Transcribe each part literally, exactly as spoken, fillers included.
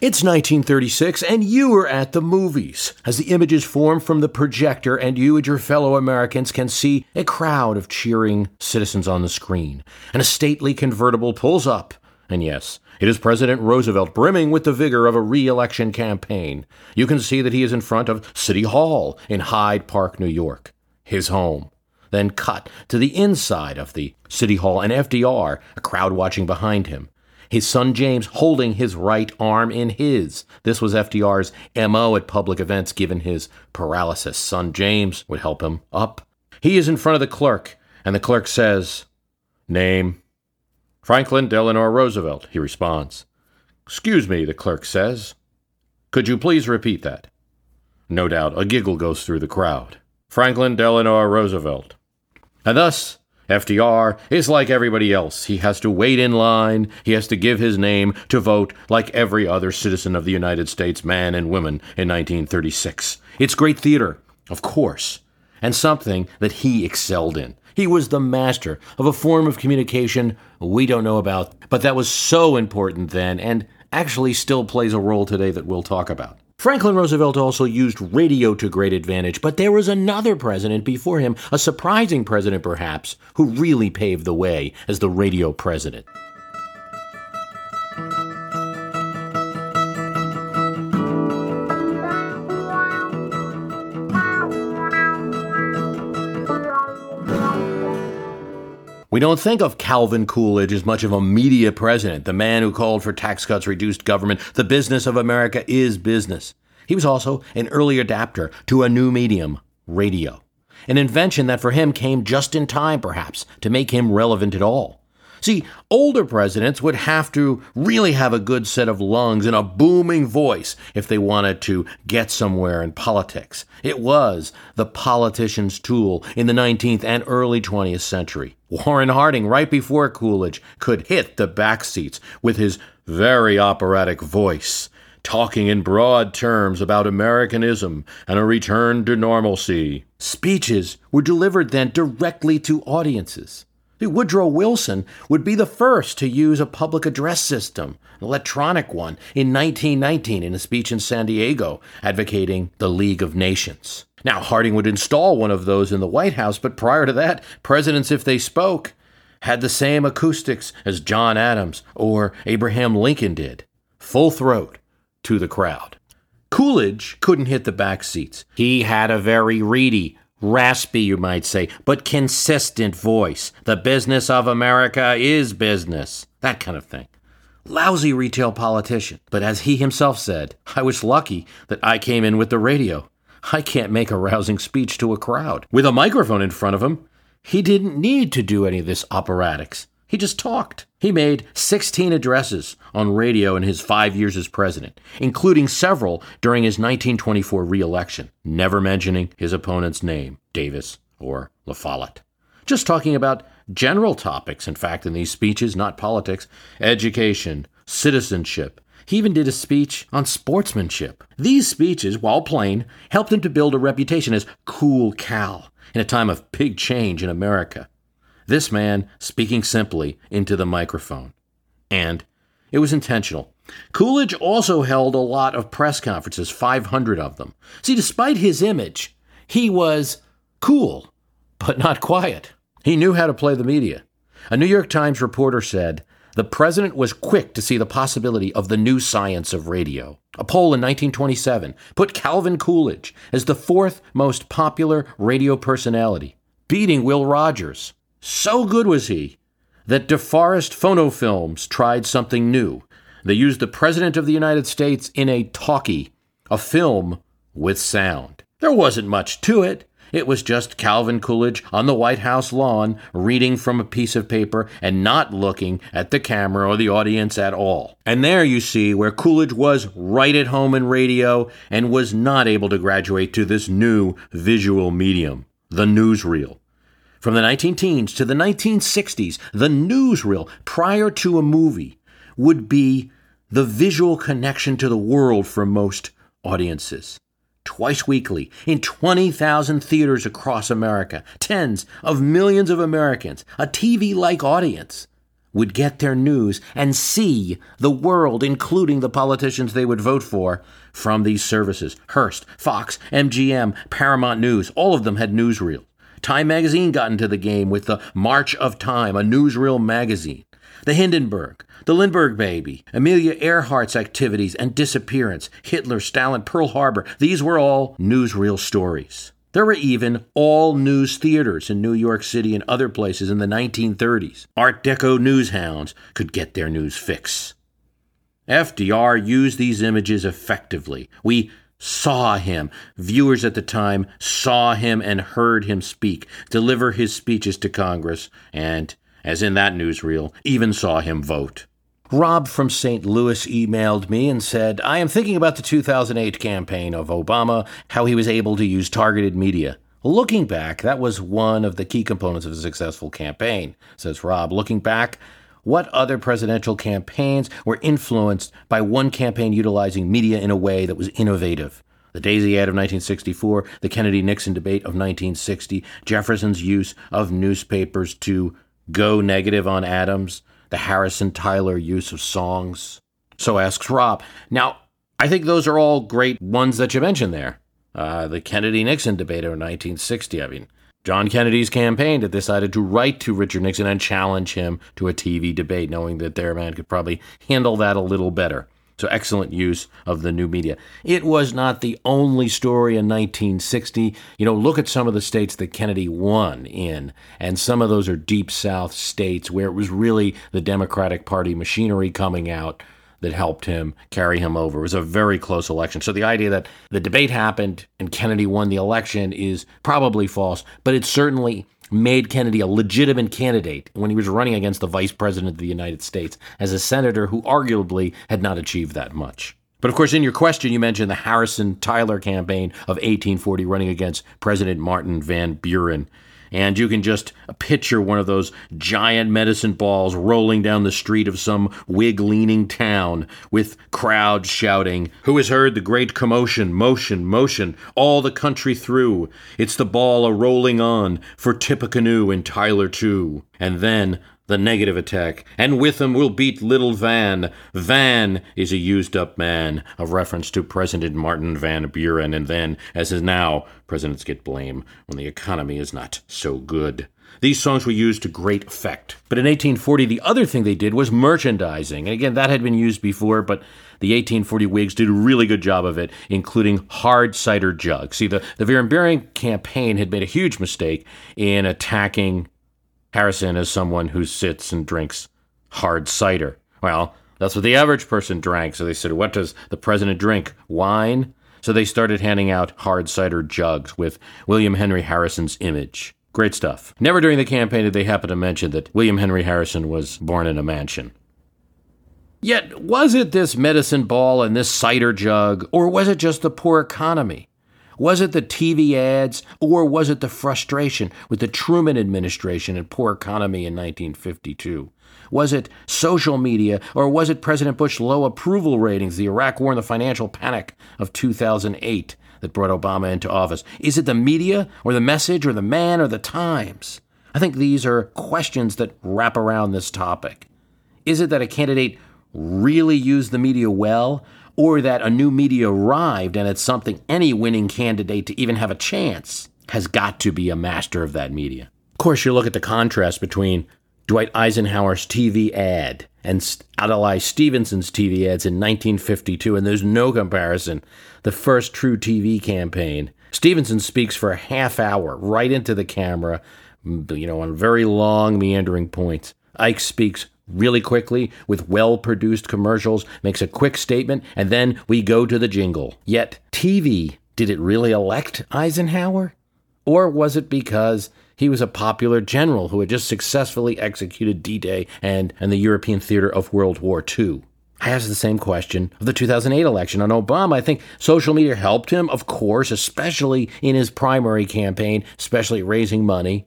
It's nineteen thirty-six, and you are at the movies. As the images form from the projector and you and your fellow Americans can see a crowd of cheering citizens on the screen, and a stately convertible pulls up. And yes, it is President Roosevelt, brimming with the vigor of a re-election campaign. You can see that he is in front of City Hall in Hyde Park, New York, his home. Then cut to the inside of the City Hall, and F D R, a crowd watching behind him. His son James holding his right arm in his. This was F D R's M O at public events, given his paralysis. Son James would help him up. He is in front of the clerk, and the clerk says, "Name?" "Franklin Delano Roosevelt," he responds. "Excuse me," the clerk says. "Could you please repeat that?" No doubt a giggle goes through the crowd. "Franklin Delano Roosevelt." And thus, F D R is like everybody else. He has to wait in line. He has to give his name to vote like every other citizen of the United States, man and woman, in nineteen thirty-six. It's great theater, of course, and something that he excelled in. He was the master of a form of communication we don't know about, but that was so important then and actually still plays a role today that we'll talk about. Franklin Roosevelt also used radio to great advantage, but there was another president before him, a surprising president perhaps, who really paved the way as the radio president. We don't think of Calvin Coolidge as much of a media president, the man who called for tax cuts, reduced government. The business of America is business. He was also an early adapter to a new medium, radio, an invention that for him came just in time, perhaps, to make him relevant at all. See, older presidents would have to really have a good set of lungs and a booming voice if they wanted to get somewhere in politics. It was the politician's tool in the nineteenth and early twentieth century. Warren Harding, right before Coolidge, could hit the back seats with his very operatic voice, talking in broad terms about Americanism and a return to normalcy. Speeches were delivered then directly to audiences. Woodrow Wilson would be the first to use a public address system, an electronic one, in nineteen nineteen in a speech in San Diego advocating the League of Nations. Now, Harding would install one of those in the White House, but prior to that, presidents, if they spoke, had the same acoustics as John Adams or Abraham Lincoln did. Full throat to the crowd. Coolidge couldn't hit the back seats. He had a very reedy, raspy, you might say, but consistent voice. The business of America is business. That kind of thing. Lousy retail politician. But as he himself said, "I was lucky that I came in with the radio. I can't make a rousing speech to a crowd." With a microphone in front of him, he didn't need to do any of this operatics. He just talked. He made sixteen addresses on radio in his five years as president, including several during his nineteen twenty-four re-election, never mentioning his opponent's name, Davis or La Follette. Just talking about general topics, in fact, in these speeches, not politics, education, citizenship. He even did a speech on sportsmanship. These speeches, while plain, helped him to build a reputation as Cool Cal in a time of big change in America. This man speaking simply into the microphone. And it was intentional. Coolidge also held a lot of press conferences, five hundred of them. See, despite his image, he was cool, but not quiet. He knew how to play the media. A New York Times reporter said, "The president was quick to see the possibility of the new science of radio." A poll in nineteen twenty-seven put Calvin Coolidge as the fourth most popular radio personality, beating Will Rogers. So good was he that DeForest Phonofilms tried something new. They used the President of the United States in a talkie, a film with sound. There wasn't much to it. It was just Calvin Coolidge on the White House lawn reading from a piece of paper and not looking at the camera or the audience at all. And there you see where Coolidge was right at home in radio and was not able to graduate to this new visual medium, the newsreel. From the nineteen teens to the nineteen sixties, the newsreel prior to a movie would be the visual connection to the world for most audiences. Twice weekly, in twenty thousand theaters across America, tens of millions of Americans, a T V-like audience, would get their news and see the world, including the politicians they would vote for, from these services. Hearst, Fox, M G M, Paramount News, all of them had newsreels. Time magazine got into the game with the March of Time, a newsreel magazine. The Hindenburg, the Lindbergh baby, Amelia Earhart's activities and disappearance, Hitler, Stalin, Pearl Harbor, these were all newsreel stories. There were even all-news theaters in New York City and other places in the nineteen thirties. Art Deco newshounds could get their news fix. F D R used these images effectively. We saw him. Viewers at the time saw him and heard him speak, deliver his speeches to Congress, and, as in that newsreel, even saw him vote. Rob from Saint Louis emailed me and said, I am thinking about the two thousand eight campaign of Obama, how he was able to use targeted media. Looking back, that was one of the key components of a successful campaign, says Rob. Looking back, what other presidential campaigns were influenced by one campaign utilizing media in a way that was innovative? The Daisy ad of nineteen sixty-four, the Kennedy-Nixon debate of nineteen sixty, Jefferson's use of newspapers to go negative on Adams, the Harrison-Tyler use of songs. So asks Rob. Now, I think those are all great ones that you mentioned there. Uh, the Kennedy-Nixon debate of nineteen sixty, I mean. John Kennedy's campaign that decided to write to Richard Nixon and challenge him to a T V debate, knowing that their man could probably handle that a little better. So excellent use of the new media. It was not the only story in nineteen sixty. You know, look at some of the states that Kennedy won in, and some of those are deep South states where it was really the Democratic Party machinery coming out that helped him carry him over. It was a very close election. So the idea that the debate happened and Kennedy won the election is probably false, but it certainly made Kennedy a legitimate candidate when he was running against the vice president of the United States as a senator who arguably had not achieved that much. But of course, in your question, you mentioned the Harrison-Tyler campaign of eighteen forty running against President Martin Van Buren. And you can just picture one of those giant medicine balls rolling down the street of some Whig-leaning town with crowds shouting, "Who has heard the great commotion? Motion, motion, all the country through. It's the ball a-rolling on for Tippecanoe and Tyler too." And then the negative attack, "And with him we'll beat little Van. Van is a used-up man," a reference to President Martin Van Buren. And then, as is now, presidents get blame when the economy is not so good. These songs were used to great effect. But in eighteen forty, the other thing they did was merchandising. And again, that had been used before, but the eighteen forty Whigs did a really good job of it, including hard cider jugs. See, the, the Van Buren campaign had made a huge mistake in attacking Harrison is someone who sits and drinks hard cider. Well, that's what the average person drank. So they said, what does the president drink? Wine? So they started handing out hard cider jugs with William Henry Harrison's image. Great stuff. Never during the campaign did they happen to mention that William Henry Harrison was born in a mansion. Yet, was it this medicine ball and this cider jug, or was it just the poor economy? Was it the T V ads, or was it the frustration with the Truman administration and poor economy in nineteen fifty-two? Was it social media, or was it President Bush's low approval ratings, the Iraq War, and the financial panic of two thousand eight that brought Obama into office? Is it the media, or the message, or the man, or the times? I think these are questions that wrap around this topic. Is it that a candidate really used the media well? Or that a new media arrived and it's something any winning candidate to even have a chance has got to be a master of that media. Of course, you look at the contrast between Dwight Eisenhower's T V ad and Adlai Stevenson's T V ads in nineteen fifty-two, and there's no comparison. The first true T V campaign. Stevenson speaks for a half hour right into the camera, you know, on very long meandering points. Ike speaks really quickly, with well-produced commercials, makes a quick statement, and then we go to the jingle. Yet, T V, did it really elect Eisenhower? Or was it because he was a popular general who had just successfully executed D-Day and, and the European theater of World War Two? I asked the same question of the two thousand eight election on Obama. I think social media helped him, of course, especially in his primary campaign, especially raising money.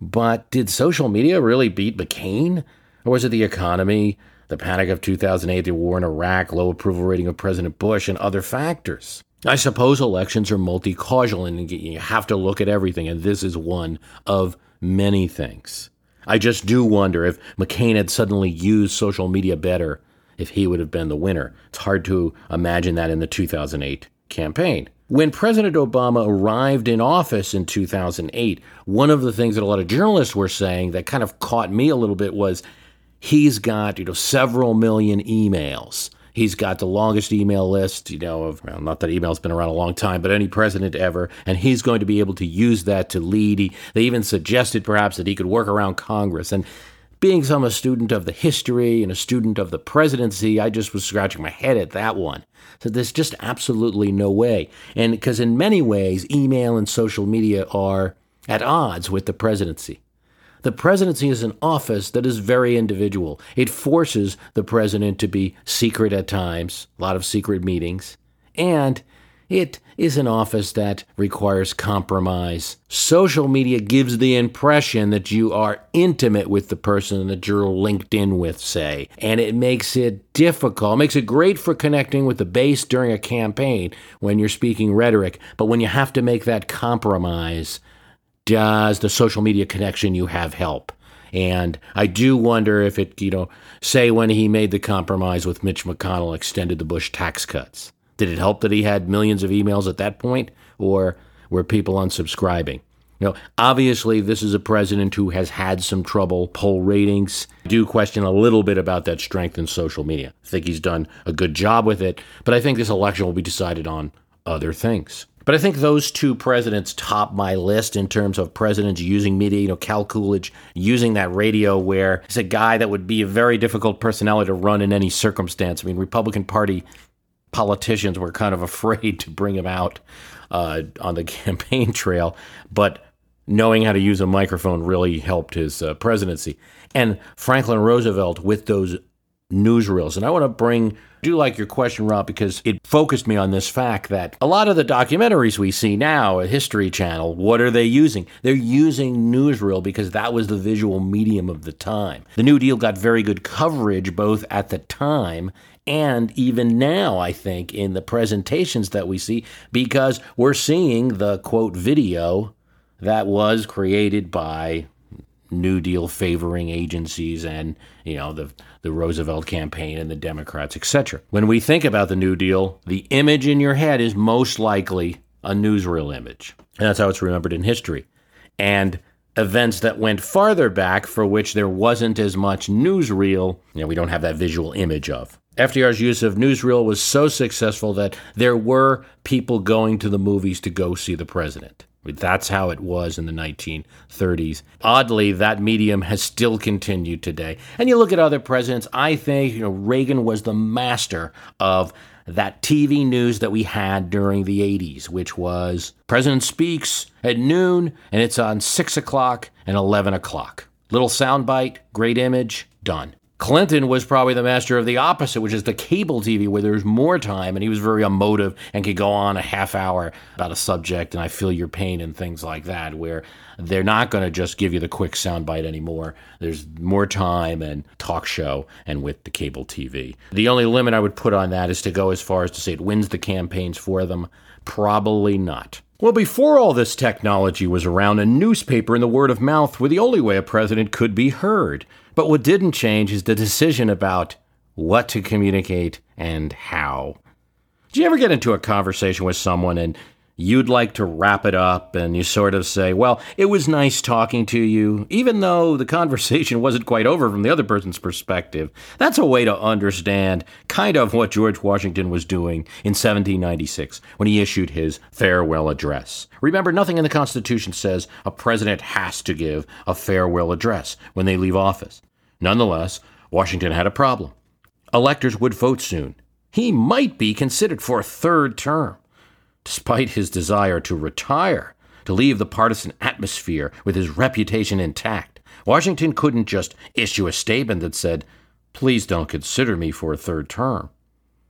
But did social media really beat McCain? Or was it the economy, the panic of two thousand eight, the war in Iraq, low approval rating of President Bush, and other factors? I suppose elections are multi-causal, and you have to look at everything, and this is one of many things. I just do wonder if McCain had suddenly used social media better if he would have been the winner. It's hard to imagine that in the two thousand eight campaign. When President Obama arrived in office in two thousand eight, one of the things that a lot of journalists were saying that kind of caught me a little bit was he's got, you know, several million emails. He's got the longest email list, you know, of, well, not that email's been around a long time, but any president ever, and he's going to be able to use that to lead. He, they even suggested perhaps that he could work around Congress. And being some a student of the history and a student of the presidency, I just was scratching my head at that one. So there's just absolutely no way. And because in many ways, email and social media are at odds with the presidency. The presidency is an office that is very individual. It forces the president to be secret at times, a lot of secret meetings, and it is an office that requires compromise. Social media gives the impression that you are intimate with the person that you're linked in with, say, and it makes it difficult. It makes it great for connecting with the base during a campaign when you're speaking rhetoric, but when you have to make that compromise, does the social media connection you have help? And I do wonder if it, you know, say when he made the compromise with Mitch McConnell, extended the Bush tax cuts. Did it help that he had millions of emails at that point? Or were people unsubscribing? You know, obviously, this is a president who has had some trouble poll ratings. I do question a little bit about that strength in social media. I think he's done a good job with it, but I think this election will be decided on other things. But I think those two presidents top my list in terms of presidents using media. You know, Cal Coolidge using that radio where he's a guy that would be a very difficult personality to run in any circumstance. I mean, Republican Party politicians were kind of afraid to bring him out uh, on the campaign trail, but knowing how to use a microphone really helped his uh, presidency. And Franklin Roosevelt with those newsreels. And I want to bring, I do like your question, Rob, because it focused me on this fact that a lot of the documentaries we see now at History Channel, what are they using? They're using newsreel because that was the visual medium of the time. The New Deal got very good coverage both at the time and even now, I think, in the presentations that we see, because we're seeing the, quote, video that was created by New Deal favoring agencies and, you know, the the Roosevelt campaign and the Democrats, et cetera. When we think about the New Deal, the image in your head is most likely a newsreel image. And that's how it's remembered in history. And events that went farther back for which there wasn't as much newsreel, you know, we don't have that visual image of. F D R's use of newsreel was so successful that there were people going to the movies to go see the president. That's how it was in the nineteen thirties. Oddly, that medium has still continued today. And you look at other presidents, I think, you know, Reagan was the master of that T V news that we had during the eighties, which was President Speaks at noon, and it's on six o'clock and eleven o'clock. Little soundbite, great image, done. Clinton was probably the master of the opposite, which is the cable T V, where there's more time, and he was very emotive and could go on a half hour about a subject, and I feel your pain and things like that, where they're not going to just give you the quick soundbite anymore. There's more time and talk show and with the cable T V. The only limit I would put on that is to go as far as to say it wins the campaigns for them. Probably not. Well, before all this technology was around, a newspaper and the word of mouth were the only way a president could be heard. But what didn't change is the decision about what to communicate and how. Did you ever get into a conversation with someone and you'd like to wrap it up and you sort of say, well, it was nice talking to you, even though the conversation wasn't quite over from the other person's perspective? That's a way to understand kind of what George Washington was doing in seventeen ninety-six when he issued his farewell address. Remember, nothing in the Constitution says a president has to give a farewell address when they leave office. Nonetheless, Washington had a problem. Electors would vote soon. He might be considered for a third term. Despite his desire to retire, to leave the partisan atmosphere with his reputation intact, Washington couldn't just issue a statement that said, please don't consider me for a third term.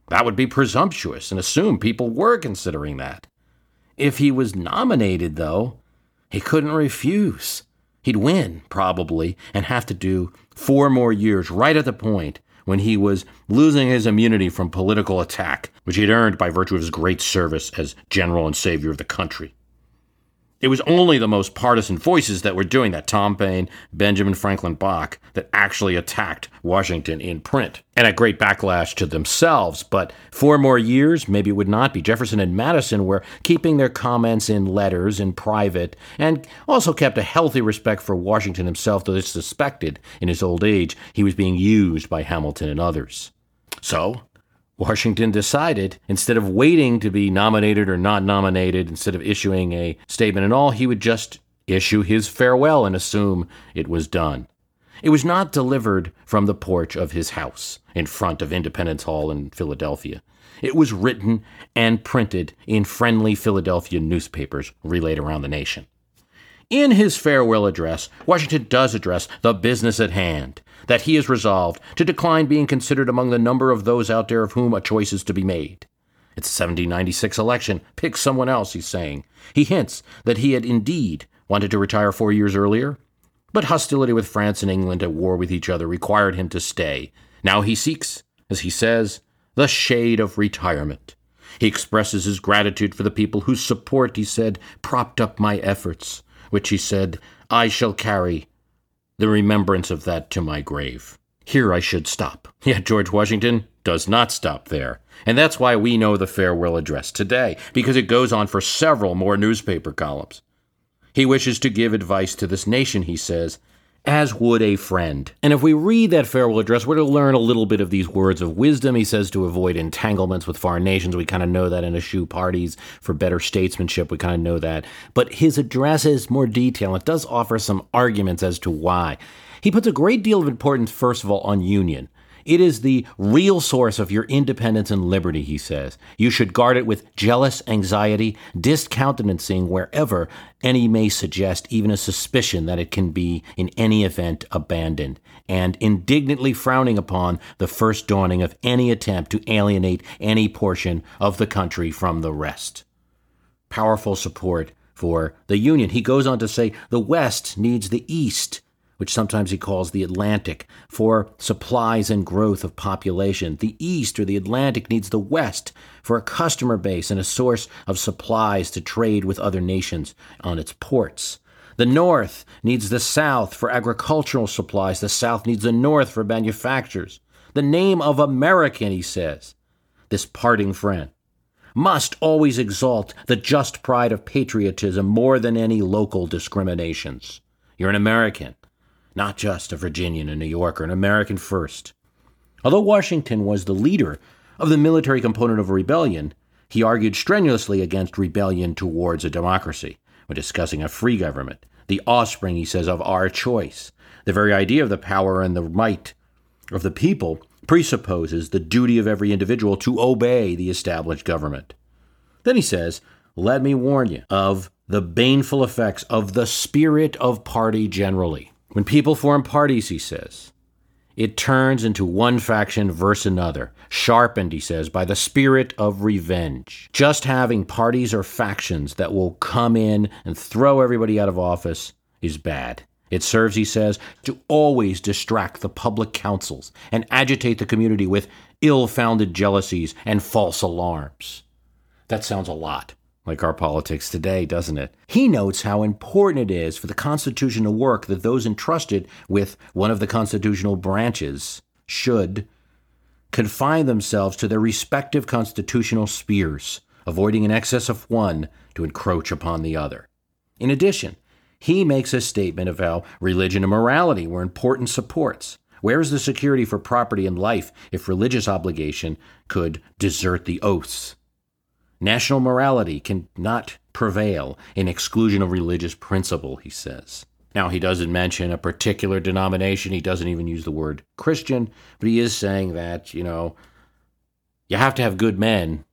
That would be presumptuous and assume people were considering that. If he was nominated, though, he couldn't refuse. he'd win probably and have to do four more years right at the point when he was losing his immunity from political attack, which he'd earned by virtue of his great service as general and savior of the country. It was only the most partisan voices that were doing that, Tom Paine, Benjamin Franklin Bach, that actually attacked Washington in print, and a great backlash to themselves. But four more years, maybe it would not be. Jefferson and Madison were keeping their comments in letters, in private, and also kept a healthy respect for Washington himself, though they suspected in his old age he was being used by Hamilton and others. So Washington decided, instead of waiting to be nominated or not nominated, instead of issuing a statement and all, he would just issue his farewell and assume it was done. It was not delivered from the porch of his house in front of Independence Hall in Philadelphia. It was written and printed in friendly Philadelphia newspapers relayed around the nation. In his farewell address, Washington does address the business at hand, that he is resolved to decline being considered among the number of those out there of whom a choice is to be made. It's the seventeen ninety-six election. Pick someone else, he's saying. He hints that he had indeed wanted to retire four years earlier, but hostility with France and England at war with each other required him to stay. Now he seeks, as he says, the shade of retirement. He expresses his gratitude for the people whose support, he said, propped up my efforts, which he said, I shall carry the remembrance of that to my grave. Here I should stop. Yet George Washington does not stop there. And that's why we know the farewell address today, because it goes on for several more newspaper columns. He wishes to give advice to this nation, he says, as would a friend. And if we read that farewell address, we're to learn a little bit of these words of wisdom. He says to avoid entanglements with foreign nations. We kind of know that, and eschew parties for better statesmanship. We kind of know that. But his address is more detailed. It does offer some arguments as to why. He puts a great deal of importance, first of all, on union. It is the real source of your independence and liberty, he says. You should guard it with jealous anxiety, discountenancing wherever any may suggest even a suspicion that it can be in any event abandoned, and indignantly frowning upon the first dawning of any attempt to alienate any portion of the country from the rest. Powerful support for the Union. He goes on to say the West needs the East, which sometimes he calls the Atlantic, for supplies and growth of population. The East, or the Atlantic, needs the West for a customer base and a source of supplies to trade with other nations on its ports. The North needs the South for agricultural supplies. The South needs the North for manufactures. The name of American, he says, this parting friend, must always exalt the just pride of patriotism more than any local discriminations. You're an American, not just a Virginian, a New Yorker, an American first. Although Washington was the leader of the military component of a rebellion, he argued strenuously against rebellion towards a democracy when discussing a free government, the offspring, he says, of our choice. The very idea of the power and the might of the people presupposes the duty of every individual to obey the established government. Then he says, let me warn you of the baneful effects of the spirit of party generally. When people form parties, he says, it turns into one faction versus another, sharpened, he says, by the spirit of revenge. Just having parties or factions that will come in and throw everybody out of office is bad. It serves, he says, to always distract the public councils and agitate the community with ill-founded jealousies and false alarms. That sounds a lot like our politics today, doesn't it? He notes how important it is for the Constitution to work that those entrusted with one of the constitutional branches should confine themselves to their respective constitutional spheres, avoiding an excess of one to encroach upon the other. In addition, he makes a statement of how religion and morality were important supports. Where is the security for property and life if religious obligation could desert the oaths? National morality cannot prevail in exclusion of religious principle, he says. Now, he doesn't mention a particular denomination. He doesn't even use the word Christian, but he is saying that, you know, you have to have good men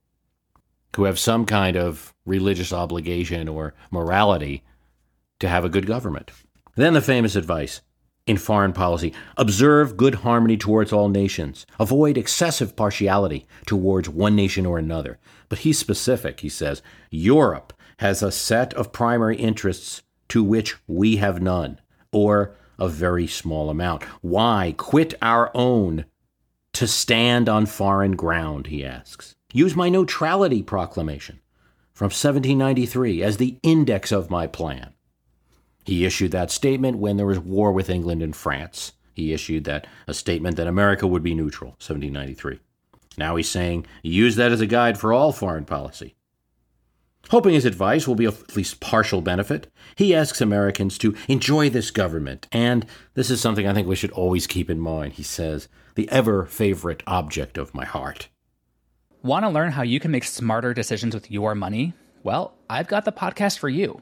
who have some kind of religious obligation or morality to have a good government. Then the famous advice in foreign policy, observe good harmony towards all nations. Avoid excessive partiality towards one nation or another. But he's specific, he says. Europe has a set of primary interests to which we have none. or a very small amount. Why quit our own to stand on foreign ground, he asks. Use my neutrality proclamation from seventeen ninety-three as the index of my plan. He issued that statement when there was war with England and France. He issued that a statement that America would be neutral, seventeen ninety-three. Now he's saying, use that as a guide for all foreign policy. Hoping his advice will be of at least partial benefit, he asks Americans to enjoy this government. And this is something I think we should always keep in mind, he says, the ever favorite object of my heart. Want to learn how you can make smarter decisions with your money? Well, I've got the podcast for you.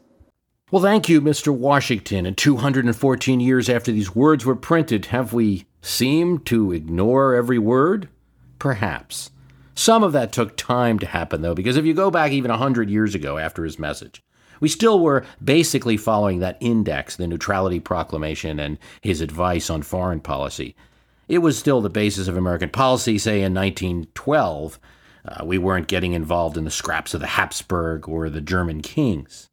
Well, thank you, Mister Washington. And two hundred fourteen years after these words were printed, have we seemed to ignore every word? Perhaps. Some of that took time to happen, though, because if you go back even one hundred years ago after his message, we still were basically following that index, the Neutrality Proclamation and his advice on foreign policy. It was still the basis of American policy, say, in nineteen twelve. Uh, we weren't getting involved in the scraps of the Habsburg or the German kings.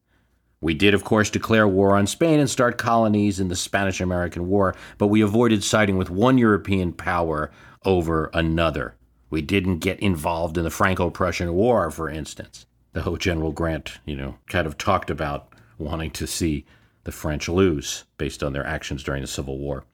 We did, of course, declare war on Spain and start colonies in the Spanish-American War, but we avoided siding with one European power over another. We didn't get involved in the Franco-Prussian War, for instance, though General Grant, you know, kind of talked about wanting to see the French lose based on their actions during the Civil War.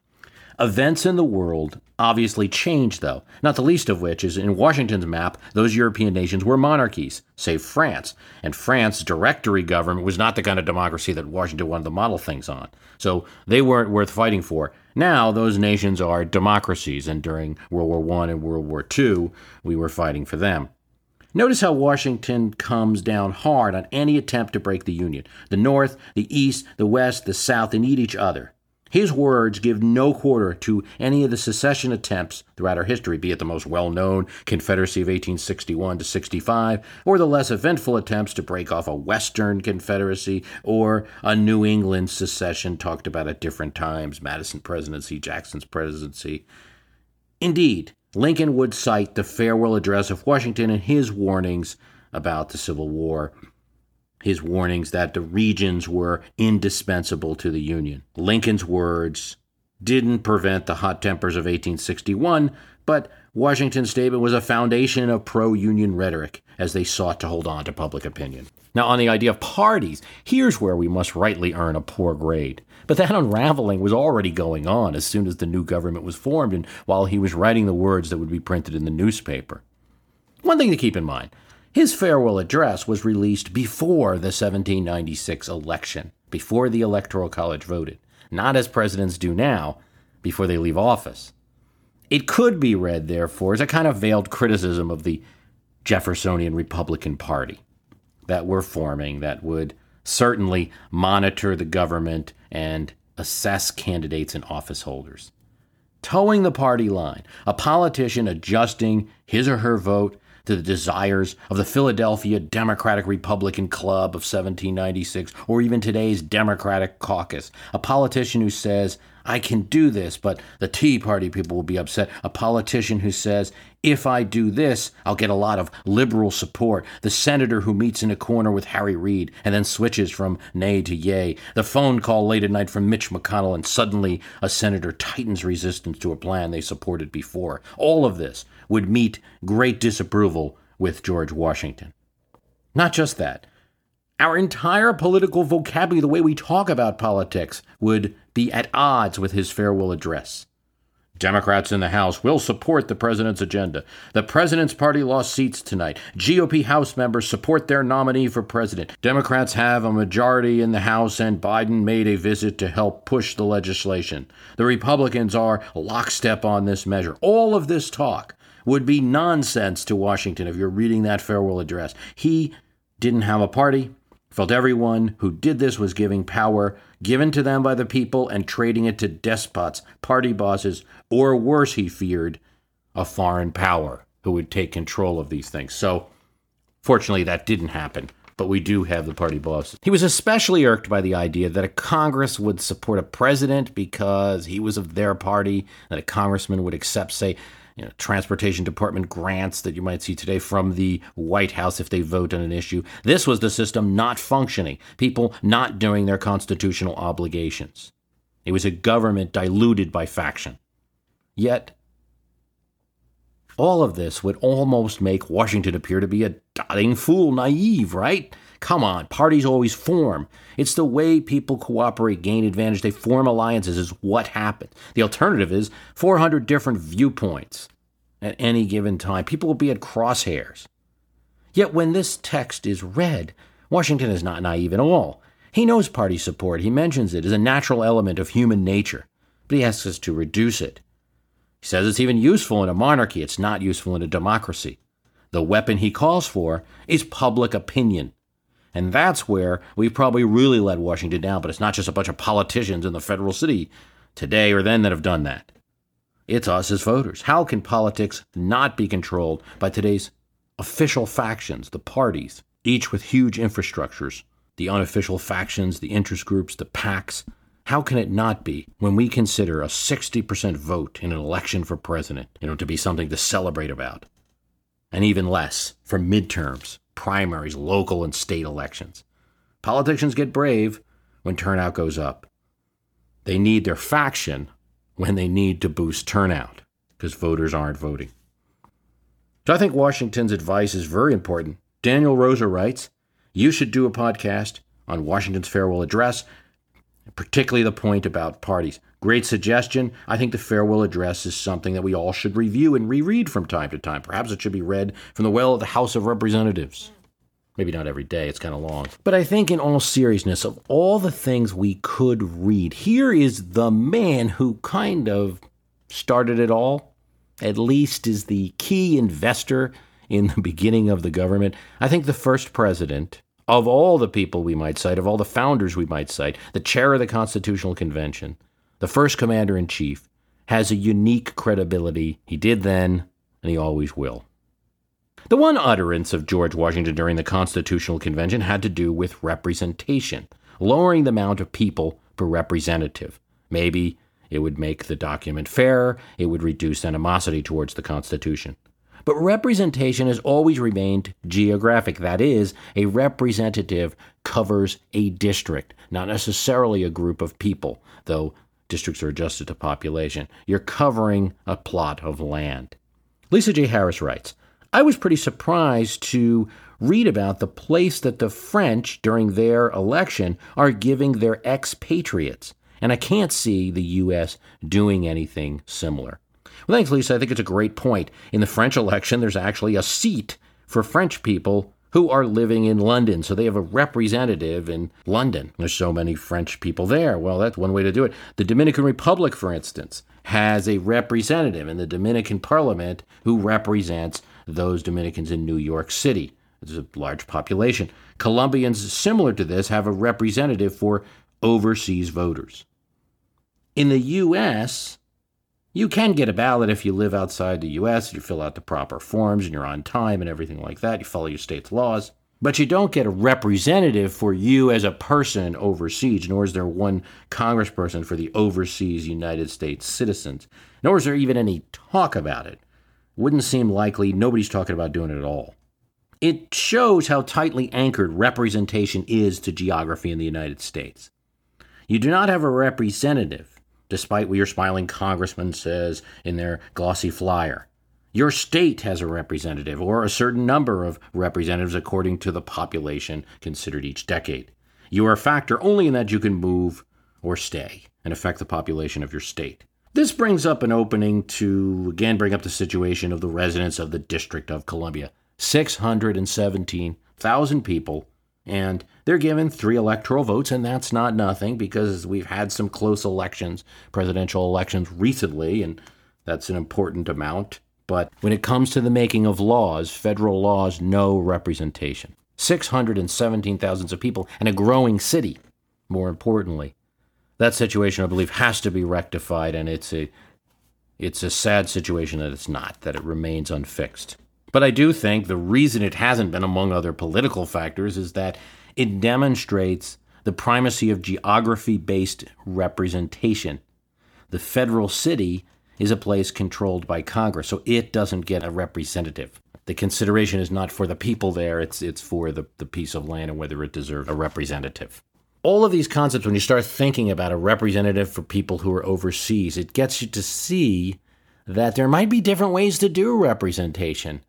Events in the world obviously changed, though, not the least of which is in Washington's map, those European nations were monarchies, save France. And France's directory government was not the kind of democracy that Washington wanted to model things on. So they weren't worth fighting for. Now those nations are democracies, and during World War One and World War Two, we were fighting for them. Notice how Washington comes down hard on any attempt to break the Union. The North, the East, the West, the South, they need each other. His words give no quarter to any of the secession attempts throughout our history, be it the most well-known Confederacy of eighteen sixty-one to sixty-five, or the less eventful attempts to break off a Western Confederacy or a New England secession talked about at different times, Madison presidency, Jackson's presidency. Indeed, Lincoln would cite the farewell address of Washington and his warnings about the Civil War. His warnings that the regions were indispensable to the Union. Lincoln's words didn't prevent the hot tempers of eighteen sixty-one, but Washington's statement was a foundation of pro-Union rhetoric as they sought to hold on to public opinion. Now, on the idea of parties, here's where we must rightly earn a poor grade. But that unraveling was already going on as soon as the new government was formed and while he was writing the words that would be printed in the newspaper. One thing to keep in mind. His farewell address was released before the seventeen ninety-six election, before the Electoral College voted, not as presidents do now, before they leave office. It could be read, therefore, as a kind of veiled criticism of the Jeffersonian Republican Party that we're forming that would certainly monitor the government and assess candidates and office holders. Towing the party line, a politician adjusting his or her vote to the desires of the Philadelphia Democratic Republican Club of seventeen ninety-six, or even today's Democratic Caucus. A politician who says, I can do this, but the Tea Party people will be upset. A politician who says, if I do this, I'll get a lot of liberal support. The senator who meets in a corner with Harry Reid and then switches from nay to yay. The phone call late at night from Mitch McConnell, and suddenly a senator tightens resistance to a plan they supported before. All of this would meet great disapproval with George Washington. Not just that. Our entire political vocabulary, the way we talk about politics, would be at odds with his farewell address. Democrats in the House will support the president's agenda. The president's party lost seats tonight. G O P House members support their nominee for president. Democrats have a majority in the House, and Biden made a visit to help push the legislation. The Republicans are lockstep on this measure. All of this talk would be nonsense to Washington if you're reading that farewell address. He didn't have a party. Felt everyone who did this was giving power given to them by the people and trading it to despots, party bosses, or worse, he feared, a foreign power who would take control of these things. So, fortunately, that didn't happen, but we do have the party bosses. He was especially irked by the idea that a Congress would support a president because he was of their party, that a congressman would accept, say, You know, Transportation Department grants that you might see today from the White House if they vote on an issue. This was the system not functioning, people not doing their constitutional obligations. It was a government diluted by faction. Yet, all of this would almost make Washington appear to be a dotting fool, naive, right? Come on, parties always form. It's the way people cooperate, gain advantage. They form alliances is what happens. The alternative is four hundred different viewpoints at any given time. People will be at crosshairs. Yet when this text is read, Washington is not naive at all. He knows party support. He mentions it as a natural element of human nature, but he asks us to reduce it. He says it's even useful in a monarchy. It's not useful in a democracy. The weapon he calls for is public opinion. And that's where we probably really let Washington down, but it's not just a bunch of politicians in the federal city today or then that have done that. It's us as voters. How can politics not be controlled by today's official factions, the parties, each with huge infrastructures, the unofficial factions, the interest groups, the PACs? How can it not be when we consider a sixty percent vote in an election for president, you know, to be something to celebrate about? And even less for midterms, primaries, local and state elections. Politicians get brave when turnout goes up. They need their faction when they need to boost turnout because voters aren't voting. So I think Washington's advice is very important. Daniel Rosa writes, you should do a podcast on Washington's farewell address, particularly the point about parties. Great suggestion. I think the farewell address is something that we all should review and reread from time to time. Perhaps it should be read from the well of the House of Representatives. Maybe not every day. It's kind of long. But I think in all seriousness, of all the things we could read, here is the man who kind of started it all, at least is the key investor in the beginning of the government. I think the first president, of all the people we might cite, of all the founders we might cite, the chair of the Constitutional Convention, the first commander-in-chief, has a unique credibility. He did then, and he always will. The one utterance of George Washington during the Constitutional Convention had to do with representation, lowering the amount of people per representative. Maybe it would make the document fairer, it would reduce animosity towards the Constitution. But representation has always remained geographic. That is, a representative covers a district, not necessarily a group of people, though districts are adjusted to population. You're covering a plot of land. Lisa J. Harris writes, I was pretty surprised to read about the place that the French, during their election, are giving their expatriates, and I can't see the U S doing anything similar. Well, thanks, Lisa. I think it's a great point. In the French election, there's actually a seat for French people who are living in London. So they have a representative in London. There's so many French people there. Well, that's one way to do it. The Dominican Republic, for instance, has a representative in the Dominican Parliament who represents those Dominicans in New York City. There's a large population. Colombians, similar to this, have a representative for overseas voters. In the U S, you can get a ballot if you live outside the U S, you fill out the proper forms, and you're on time and everything like that. You follow your state's laws. But you don't get a representative for you as a person overseas, nor is there one congressperson for the overseas United States citizens, nor is there even any talk about it. Wouldn't seem likely. Nobody's talking about doing it at all. It shows how tightly anchored representation is to geography in the United States. You do not have a representative, despite what your smiling congressman says in their glossy flyer. Your state has a representative, or a certain number of representatives according to the population considered each decade. You are a factor only in that you can move or stay and affect the population of your state. This brings up an opening to, again, bring up the situation of the residents of the District of Columbia. six hundred seventeen thousand people, and they're given three electoral votes, and that's not nothing because we've had some close elections, presidential elections recently, and that's an important amount. But when it comes to the making of laws, federal laws, no representation. six hundred seventeen thousand of people and a growing city, more importantly. That situation, I believe, has to be rectified, and it's a it's a sad situation that it's not, that it remains unfixed. But I do think the reason it hasn't been, among other political factors, is that it demonstrates the primacy of geography-based representation. The federal city is a place controlled by Congress, so it doesn't get a representative. The consideration is not for the people there, it's it's for the, the piece of land and whether it deserves a representative. All of these concepts, when you start thinking about a representative for people who are overseas, it gets you to see that there might be different ways to do representation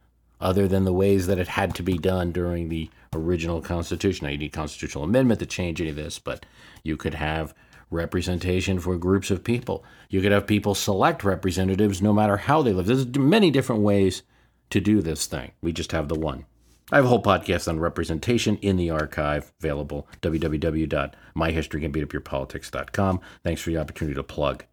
other than the ways that it had to be done during the original Constitution. Now, you need constitutional amendment to change any of this, but you could have representation for groups of people. You could have people select representatives no matter how they live. There's many different ways to do this thing. We just have the one. I have a whole podcast on representation in the archive available, w w w dot my history can beat up your politics dot com. Thanks for the opportunity to plug.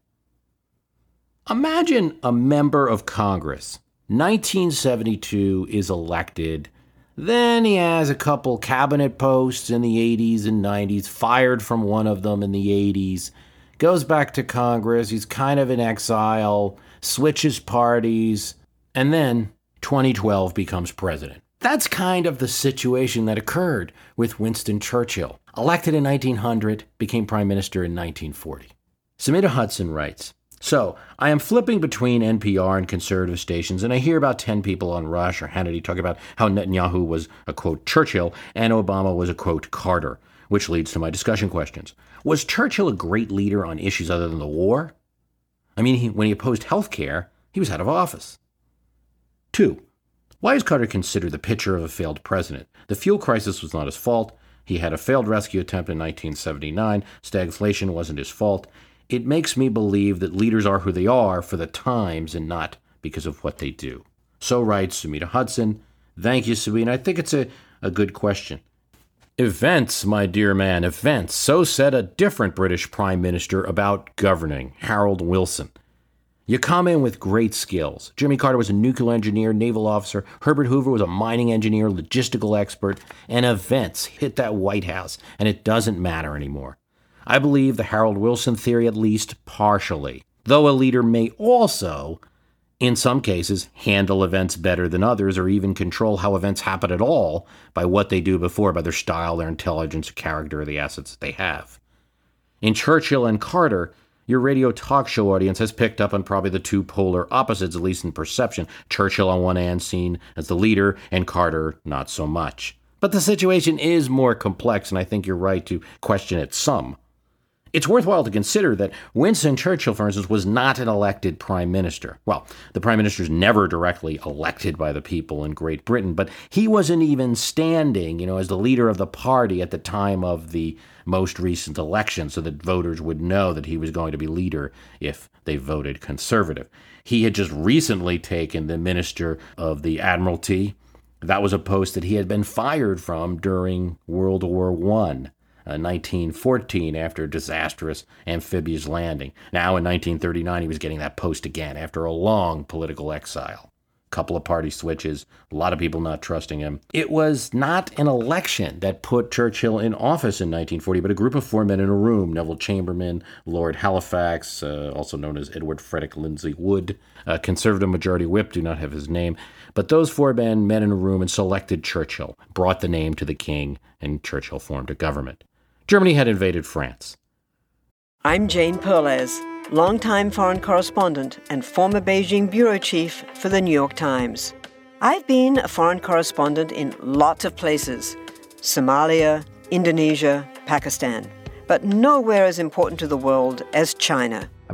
Imagine a member of Congress. nineteen seventy-two is elected. Then he has a couple cabinet posts in the eighties and nineties, fired from one of them in the eighties, goes back to Congress. He's kind of in exile, switches parties, and then twenty twelve becomes president. That's kind of the situation that occurred with Winston Churchill. Elected in nineteen hundred, became prime minister in nineteen forty. Samita Hudson writes, so, I am flipping between N P R and conservative stations, and I hear about ten people on Rush or Hannity talk about how Netanyahu was a, quote, Churchill, and Obama was a, quote, Carter, which leads to my discussion questions. Was Churchill a great leader on issues other than the war? I mean, he, when he opposed health care, he was out of office. Two. Why is Carter considered the picture of a failed president? The fuel crisis was not his fault. He had a failed rescue attempt in nineteen seventy-nine. Stagflation wasn't his fault. It makes me believe that leaders are who they are for the times and not because of what they do. So writes Samita Hudson. Thank you, Sabine. I think it's a, a good question. Events, my dear man, events. So said a different British prime minister about governing, Harold Wilson. You come in with great skills. Jimmy Carter was a nuclear engineer, naval officer. Herbert Hoover was a mining engineer, logistical expert. And events hit that White House, and it doesn't matter anymore. I believe the Harold Wilson theory at least partially, though a leader may also, in some cases, handle events better than others or even control how events happen at all by what they do before, by their style, their intelligence, character, or the assets that they have. In Churchill and Carter, your radio talk show audience has picked up on probably the two polar opposites, at least in perception. Churchill on one hand seen as the leader, and Carter not so much. But the situation is more complex, and I think you're right to question it some. It's worthwhile to consider that Winston Churchill, for instance, was not an elected prime minister. Well, the prime minister is never directly elected by the people in Great Britain, but he wasn't even standing, you know, as the leader of the party at the time of the most recent election, so that voters would know that he was going to be leader if they voted conservative. He had just recently taken the Minister of the Admiralty. That was a post that he had been fired from during World War One. Uh, nineteen fourteen, after a disastrous amphibious landing. Now in nineteen thirty-nine, he was getting that post again after a long political exile. Couple of party switches, a lot of people not trusting him. It was not an election that put Churchill in office in nineteen forty, but a group of four men in a room, Neville Chamberlain, Lord Halifax, uh, also known as Edward Frederick Lindsay Wood, a conservative majority whip, do not have his name, but those four men met in a room and selected Churchill, brought the name to the king, and Churchill formed a government. Germany had invaded France. I'm Jane Perlez, longtime foreign correspondent and former Beijing bureau chief for the New York Times. I've been a foreign correspondent in lots of places, Somalia, Indonesia, Pakistan, but nowhere as important to the world as China. I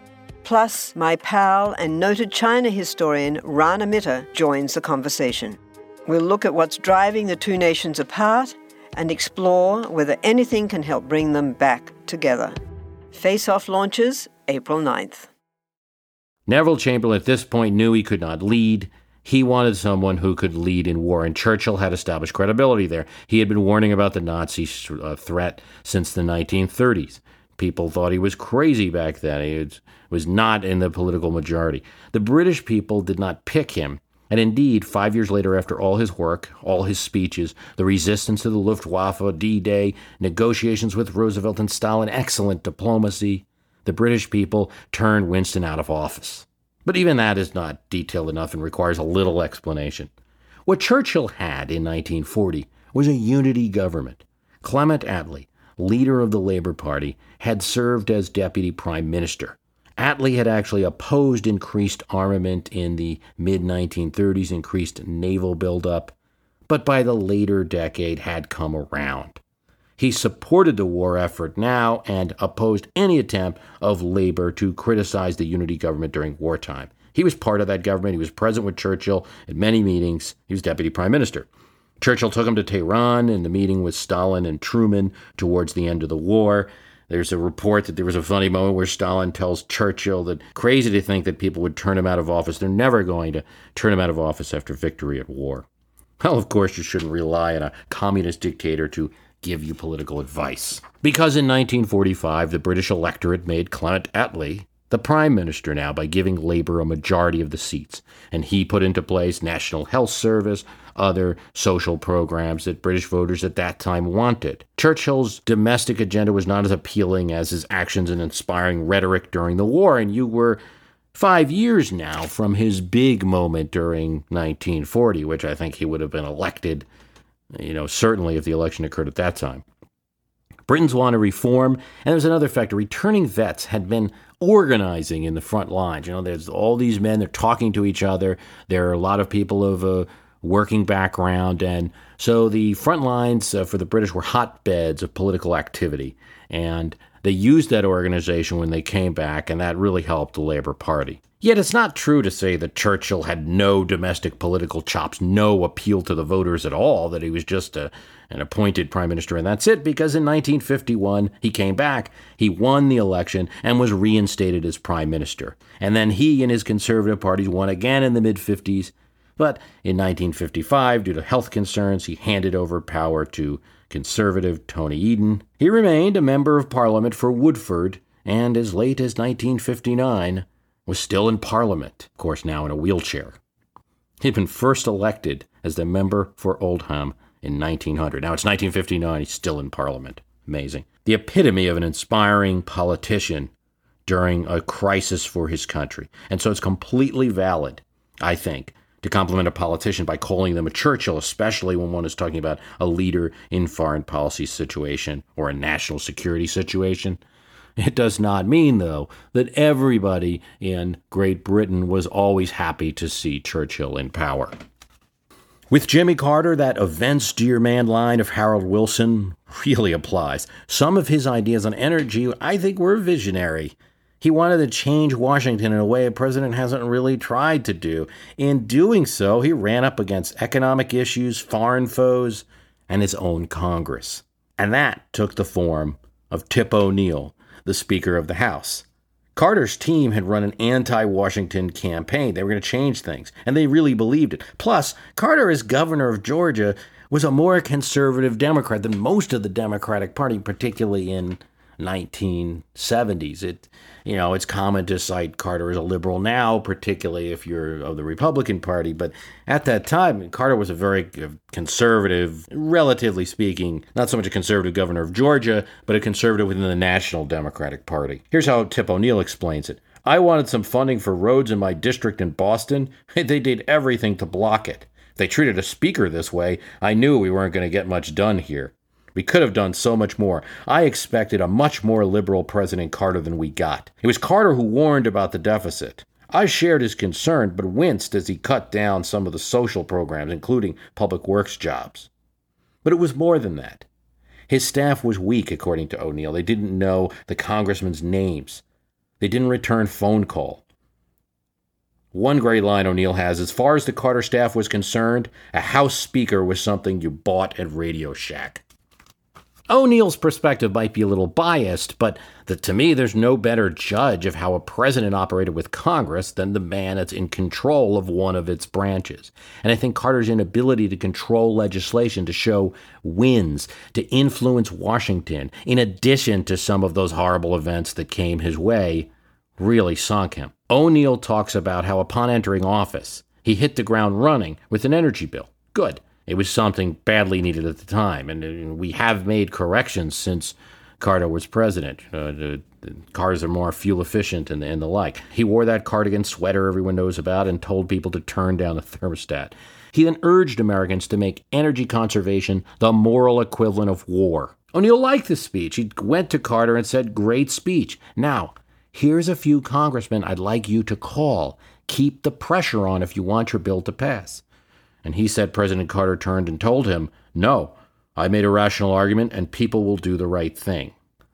Plus, my pal and noted China historian Rana Mitter joins the conversation. We'll look at what's driving the two nations apart and explore whether anything can help bring them back together. Face Off launches April ninth. Neville Chamberlain at this point knew he could not lead. He wanted someone who could lead in war, and Churchill had established credibility there. He had been warning about the Nazi uh, threat since the nineteen thirties. People thought he was crazy back then. He was not in the political majority. The British people did not pick him. And indeed, five years later, after all his work, all his speeches, the resistance to the Luftwaffe, D-Day, negotiations with Roosevelt and Stalin, excellent diplomacy, the British people turned Winston out of office. But even that is not detailed enough and requires a little explanation. What Churchill had in nineteen forty was a unity government. Clement Attlee, leader of the Labour Party, had served as deputy prime minister. Attlee had actually opposed increased armament in the mid nineteen thirties, increased naval buildup, but by the later decade had come around. He supported the war effort now and opposed any attempt of Labor to criticize the unity government during wartime. He was part of that government. He was present with Churchill at many meetings. He was deputy prime minister. Churchill took him to Tehran in the meeting with Stalin and Truman towards the end of the war. There's a report that there was a funny moment where Stalin tells Churchill that crazy to think that people would turn him out of office. They're never going to turn him out of office after victory at war. Well, of course, you shouldn't rely on a communist dictator to give you political advice. Because in nineteen forty-five, the British electorate made Clement Attlee the prime minister now by giving Labour a majority of the seats. And he put into place National Health Service, other social programs that British voters at that time wanted. Churchill's domestic agenda was not as appealing as his actions and inspiring rhetoric during the war, and you were five years now from his big moment during nineteen forty, which I think he would have been elected, you know, certainly if the election occurred at that time. Britons want to reform, and there's another factor. Returning vets had been organizing in the front lines. You know, there's all these men, they're talking to each other. There are a lot of people of a working background, and so the front lines uh, for the British were hotbeds of political activity, and they used that organization when they came back, and that really helped the Labour Party. Yet it's not true to say that Churchill had no domestic political chops, no appeal to the voters at all, that he was just a, an appointed prime minister, and that's it, because in nineteen fifty-one, he came back, he won the election, and was reinstated as prime minister. And then he and his Conservative parties won again in the mid-fifties, but in nineteen fifty-five, due to health concerns, he handed over power to Conservative Tony Eden. He remained a member of Parliament for Woodford, and as late as nineteen fifty-nine, was still in Parliament, of course now in a wheelchair. He'd been first elected as the member for Oldham in nineteen hundred. Now it's nineteen fifty-nine, he's still in Parliament. Amazing. The epitome of an inspiring politician during a crisis for his country. And so it's completely valid, I think, to compliment a politician by calling them a Churchill, especially when one is talking about a leader in foreign policy situation or a national security situation. It does not mean, though, that everybody in Great Britain was always happy to see Churchill in power. With Jimmy Carter, that events, dear man line of Harold Wilson really applies. Some of his ideas on energy, I think, were visionary. He wanted to change Washington in a way a president hasn't really tried to do. In doing so, he ran up against economic issues, foreign foes, and his own Congress. And that took the form of Tip O'Neill, the Speaker of the House. Carter's team had run an anti-Washington campaign. They were going to change things, and they really believed it. Plus, Carter, as governor of Georgia, was a more conservative Democrat than most of the Democratic Party, particularly in nineteen seventies. It, you know, it's common to cite Carter as a liberal now, particularly if you're of the Republican Party. But at that time, Carter was a very conservative, relatively speaking, not so much a conservative governor of Georgia, but a conservative within the National Democratic Party. Here's how Tip O'Neill explains it. I wanted some funding for roads in my district in Boston. They did everything to block it. If they treated a speaker this way, I knew we weren't going to get much done here. We could have done so much more. I expected a much more liberal President Carter than we got. It was Carter who warned about the deficit. I shared his concern, but winced as he cut down some of the social programs, including public works jobs. But it was more than that. His staff was weak, according to O'Neill. They didn't know the congressmen's names. They didn't return phone call. One great line O'Neill has, as far as the Carter staff was concerned, a house speaker was something you bought at Radio Shack. O'Neill's perspective might be a little biased, but the, to me, there's no better judge of how a president operated with Congress than the man that's in control of one of its branches. And I think Carter's inability to control legislation, to show wins, to influence Washington, in addition to some of those horrible events that came his way, really sunk him. O'Neill talks about how upon entering office, he hit the ground running with an energy bill. Good. It was something badly needed at the time, and we have made corrections since Carter was president. Uh, the, the cars are more fuel-efficient and, and the like. He wore that cardigan sweater everyone knows about and told people to turn down the thermostat. He then urged Americans to make energy conservation the moral equivalent of war. O'Neill liked this speech. He went to Carter and said, "Great speech. Now, here's a few congressmen I'd like you to call. Keep the pressure on if you want your bill to pass." And he said President Carter turned and told him, "No, I made a rational argument and people will do the right thing."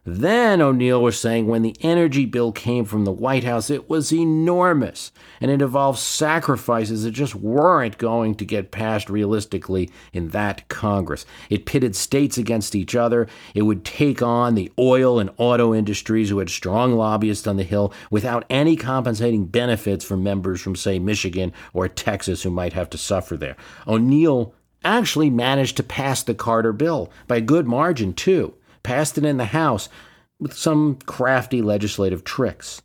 Then O'Neill was saying when the energy bill came from the White House, it was enormous, and it involved sacrifices that just weren't going to get passed realistically in that Congress. It pitted states against each other. It would take on the oil and auto industries who had strong lobbyists on the Hill without any compensating benefits for members from, say, Michigan or Texas who might have to suffer there. O'Neill actually managed to pass the Carter bill by a good margin, too. Passed it in the House with some crafty legislative tricks.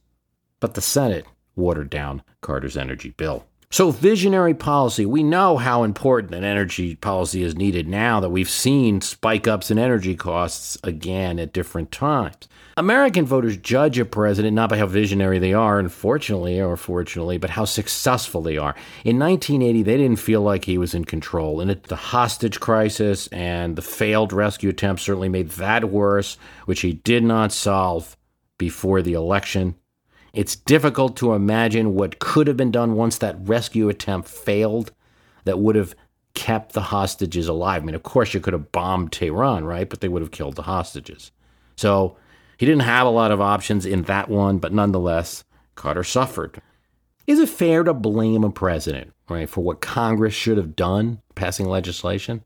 But the Senate watered down Carter's energy bill. So visionary policy, we know how important an energy policy is needed now that we've seen spike ups in energy costs again at different times. American voters judge a president not by how visionary they are, unfortunately or fortunately, but how successful they are. In nineteen eighty, they didn't feel like he was in control. And it, the hostage crisis and the failed rescue attempt certainly made that worse, which he did not solve before the election. It's difficult to imagine what could have been done once that rescue attempt failed that would have kept the hostages alive. I mean, of course, you could have bombed Tehran, right? But they would have killed the hostages. So he didn't have a lot of options in that one, but nonetheless, Carter suffered. Is it fair to blame a president, right, for what Congress should have done, passing legislation?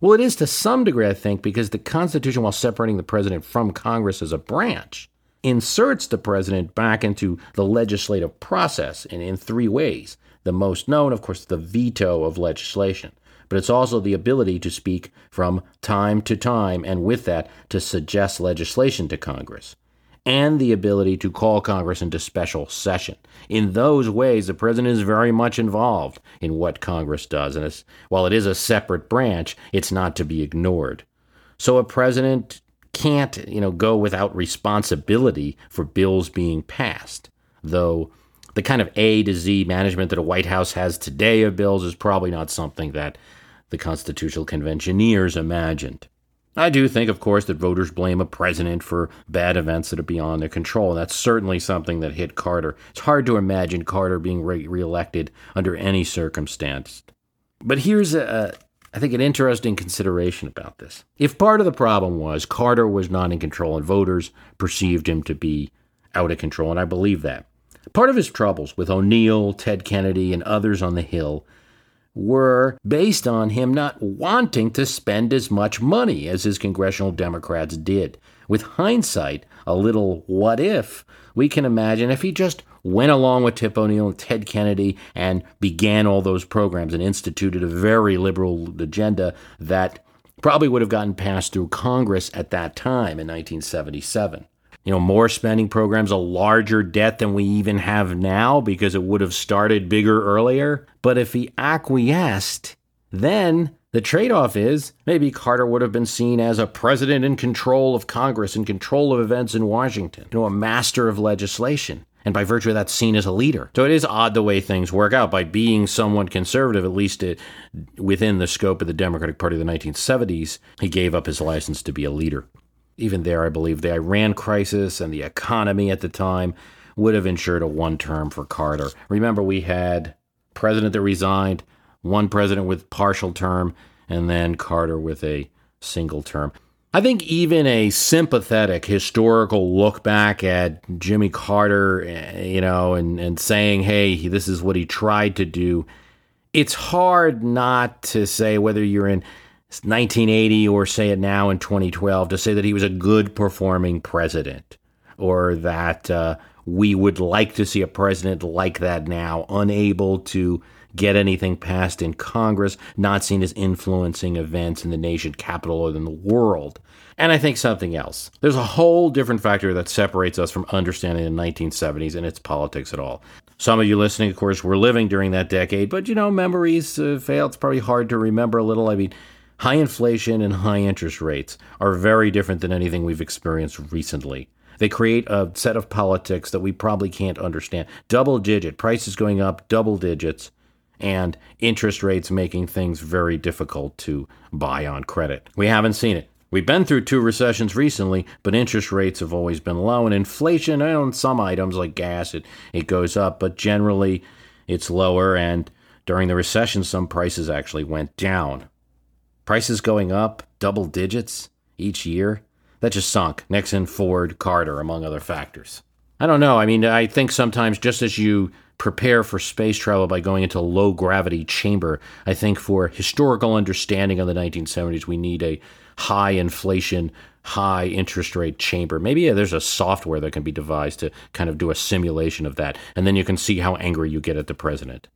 Well, it is to some degree, I think, because the Constitution, while separating the president from Congress as a branch, inserts the president back into the legislative process in, in three ways. The most known, of course, the veto of legislation. But it's also the ability to speak from time to time, and with that, to suggest legislation to Congress, and the ability to call Congress into special session. In those ways, the president is very much involved in what Congress does, and it's, while it is a separate branch, it's not to be ignored. So a president can't, you know, go without responsibility for bills being passed, though the kind of A to Z management that a White House has today of bills is probably not something that the Constitutional Conventioneers imagined. I do think, of course, that voters blame a president for bad events that are beyond their control, and that's certainly something that hit Carter. It's hard to imagine Carter being re- reelected under any circumstance. But here's, a, I think, an interesting consideration about this. If part of the problem was Carter was not in control and voters perceived him to be out of control, and I believe that, part of his troubles with O'Neill, Ted Kennedy, and others on the Hill were based on him not wanting to spend as much money as his congressional Democrats did. With hindsight, a little what if, we can imagine if he just went along with Tip O'Neill and Ted Kennedy and began all those programs and instituted a very liberal agenda that probably would have gotten passed through Congress at that time in nineteen seventy-seven. You know, more spending programs, a larger debt than we even have now because it would have started bigger earlier. But if he acquiesced, then the trade-off is maybe Carter would have been seen as a president in control of Congress, in control of events in Washington, you know, a master of legislation. And by virtue of that, seen as a leader. So it is odd the way things work out. By being somewhat conservative, at least it, within the scope of the Democratic Party of the nineteen seventies, he gave up his license to be a leader. Even there, I believe the Iran crisis and the economy at the time would have ensured a one term for Carter. Remember, we had president that resigned, one president with partial term, and then Carter with a single term. I think even a sympathetic historical look back at Jimmy Carter, you know, and, and saying, hey, this is what he tried to do, it's hard not to say, whether you're in nineteen eighty or say it now in twenty twelve, to say that he was a good performing president, or that uh, we would like to see a president like that now, unable to get anything passed in Congress, not seen as influencing events in the nation, capital, or in the world. And I think something else. There's a whole different factor that separates us from understanding the nineteen seventies and its politics at all. Some of you listening, of course, were living during that decade, but, you know, memories uh, fail. It's probably hard to remember a little. I mean, high inflation and high interest rates are very different than anything we've experienced recently. They create a set of politics that we probably can't understand. Double-digit, prices going up, double digits, and interest rates making things very difficult to buy on credit. We haven't seen it. We've been through two recessions recently, but interest rates have always been low, and inflation on some items like gas, it, it goes up, but generally it's lower, and during the recession, some prices actually went down. Prices going up double digits each year, that just sunk. Nixon, Ford, Carter, among other factors. I don't know. I mean, I think sometimes just as you prepare for space travel by going into a low-gravity chamber, I think for historical understanding of the nineteen seventies, we need a high-inflation, high-interest-rate chamber. Maybe yeah, there's a software that can be devised to kind of do a simulation of that, and then you can see how angry you get at the president.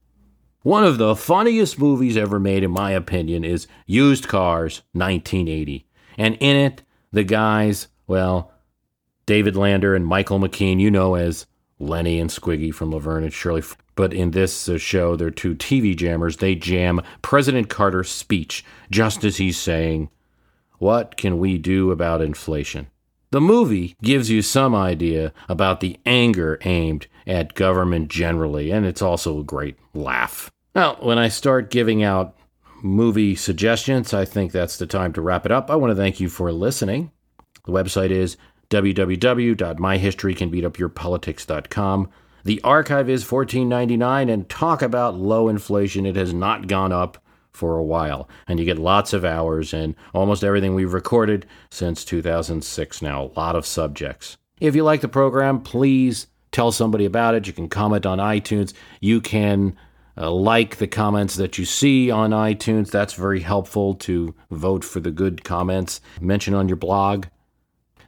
One of the funniest movies ever made, in my opinion, is Used Cars, nineteen eighty. And in it, the guys, well, David Lander and Michael McKean, you know as Lenny and Squiggy from Laverne and Shirley. But in this show, they're two T V jammers. They jam President Carter's speech just as he's saying, "What can we do about inflation?" The movie gives you some idea about the anger aimed at government generally, and it's also a great laugh. Now, when I start giving out movie suggestions, I think that's the time to wrap it up. I want to thank you for listening. The website is w w w dot my history can beat up your politics dot com. The archive is fourteen dollars and ninety-nine cents, and talk about low inflation. It has not gone up for a while, and you get lots of hours and almost everything we've recorded since two thousand six now, a lot of subjects. If you like the program, please tell somebody about it. You can comment on iTunes. You can uh, like the comments that you see on iTunes. That's very helpful to vote for the good comments. Mention on your blog.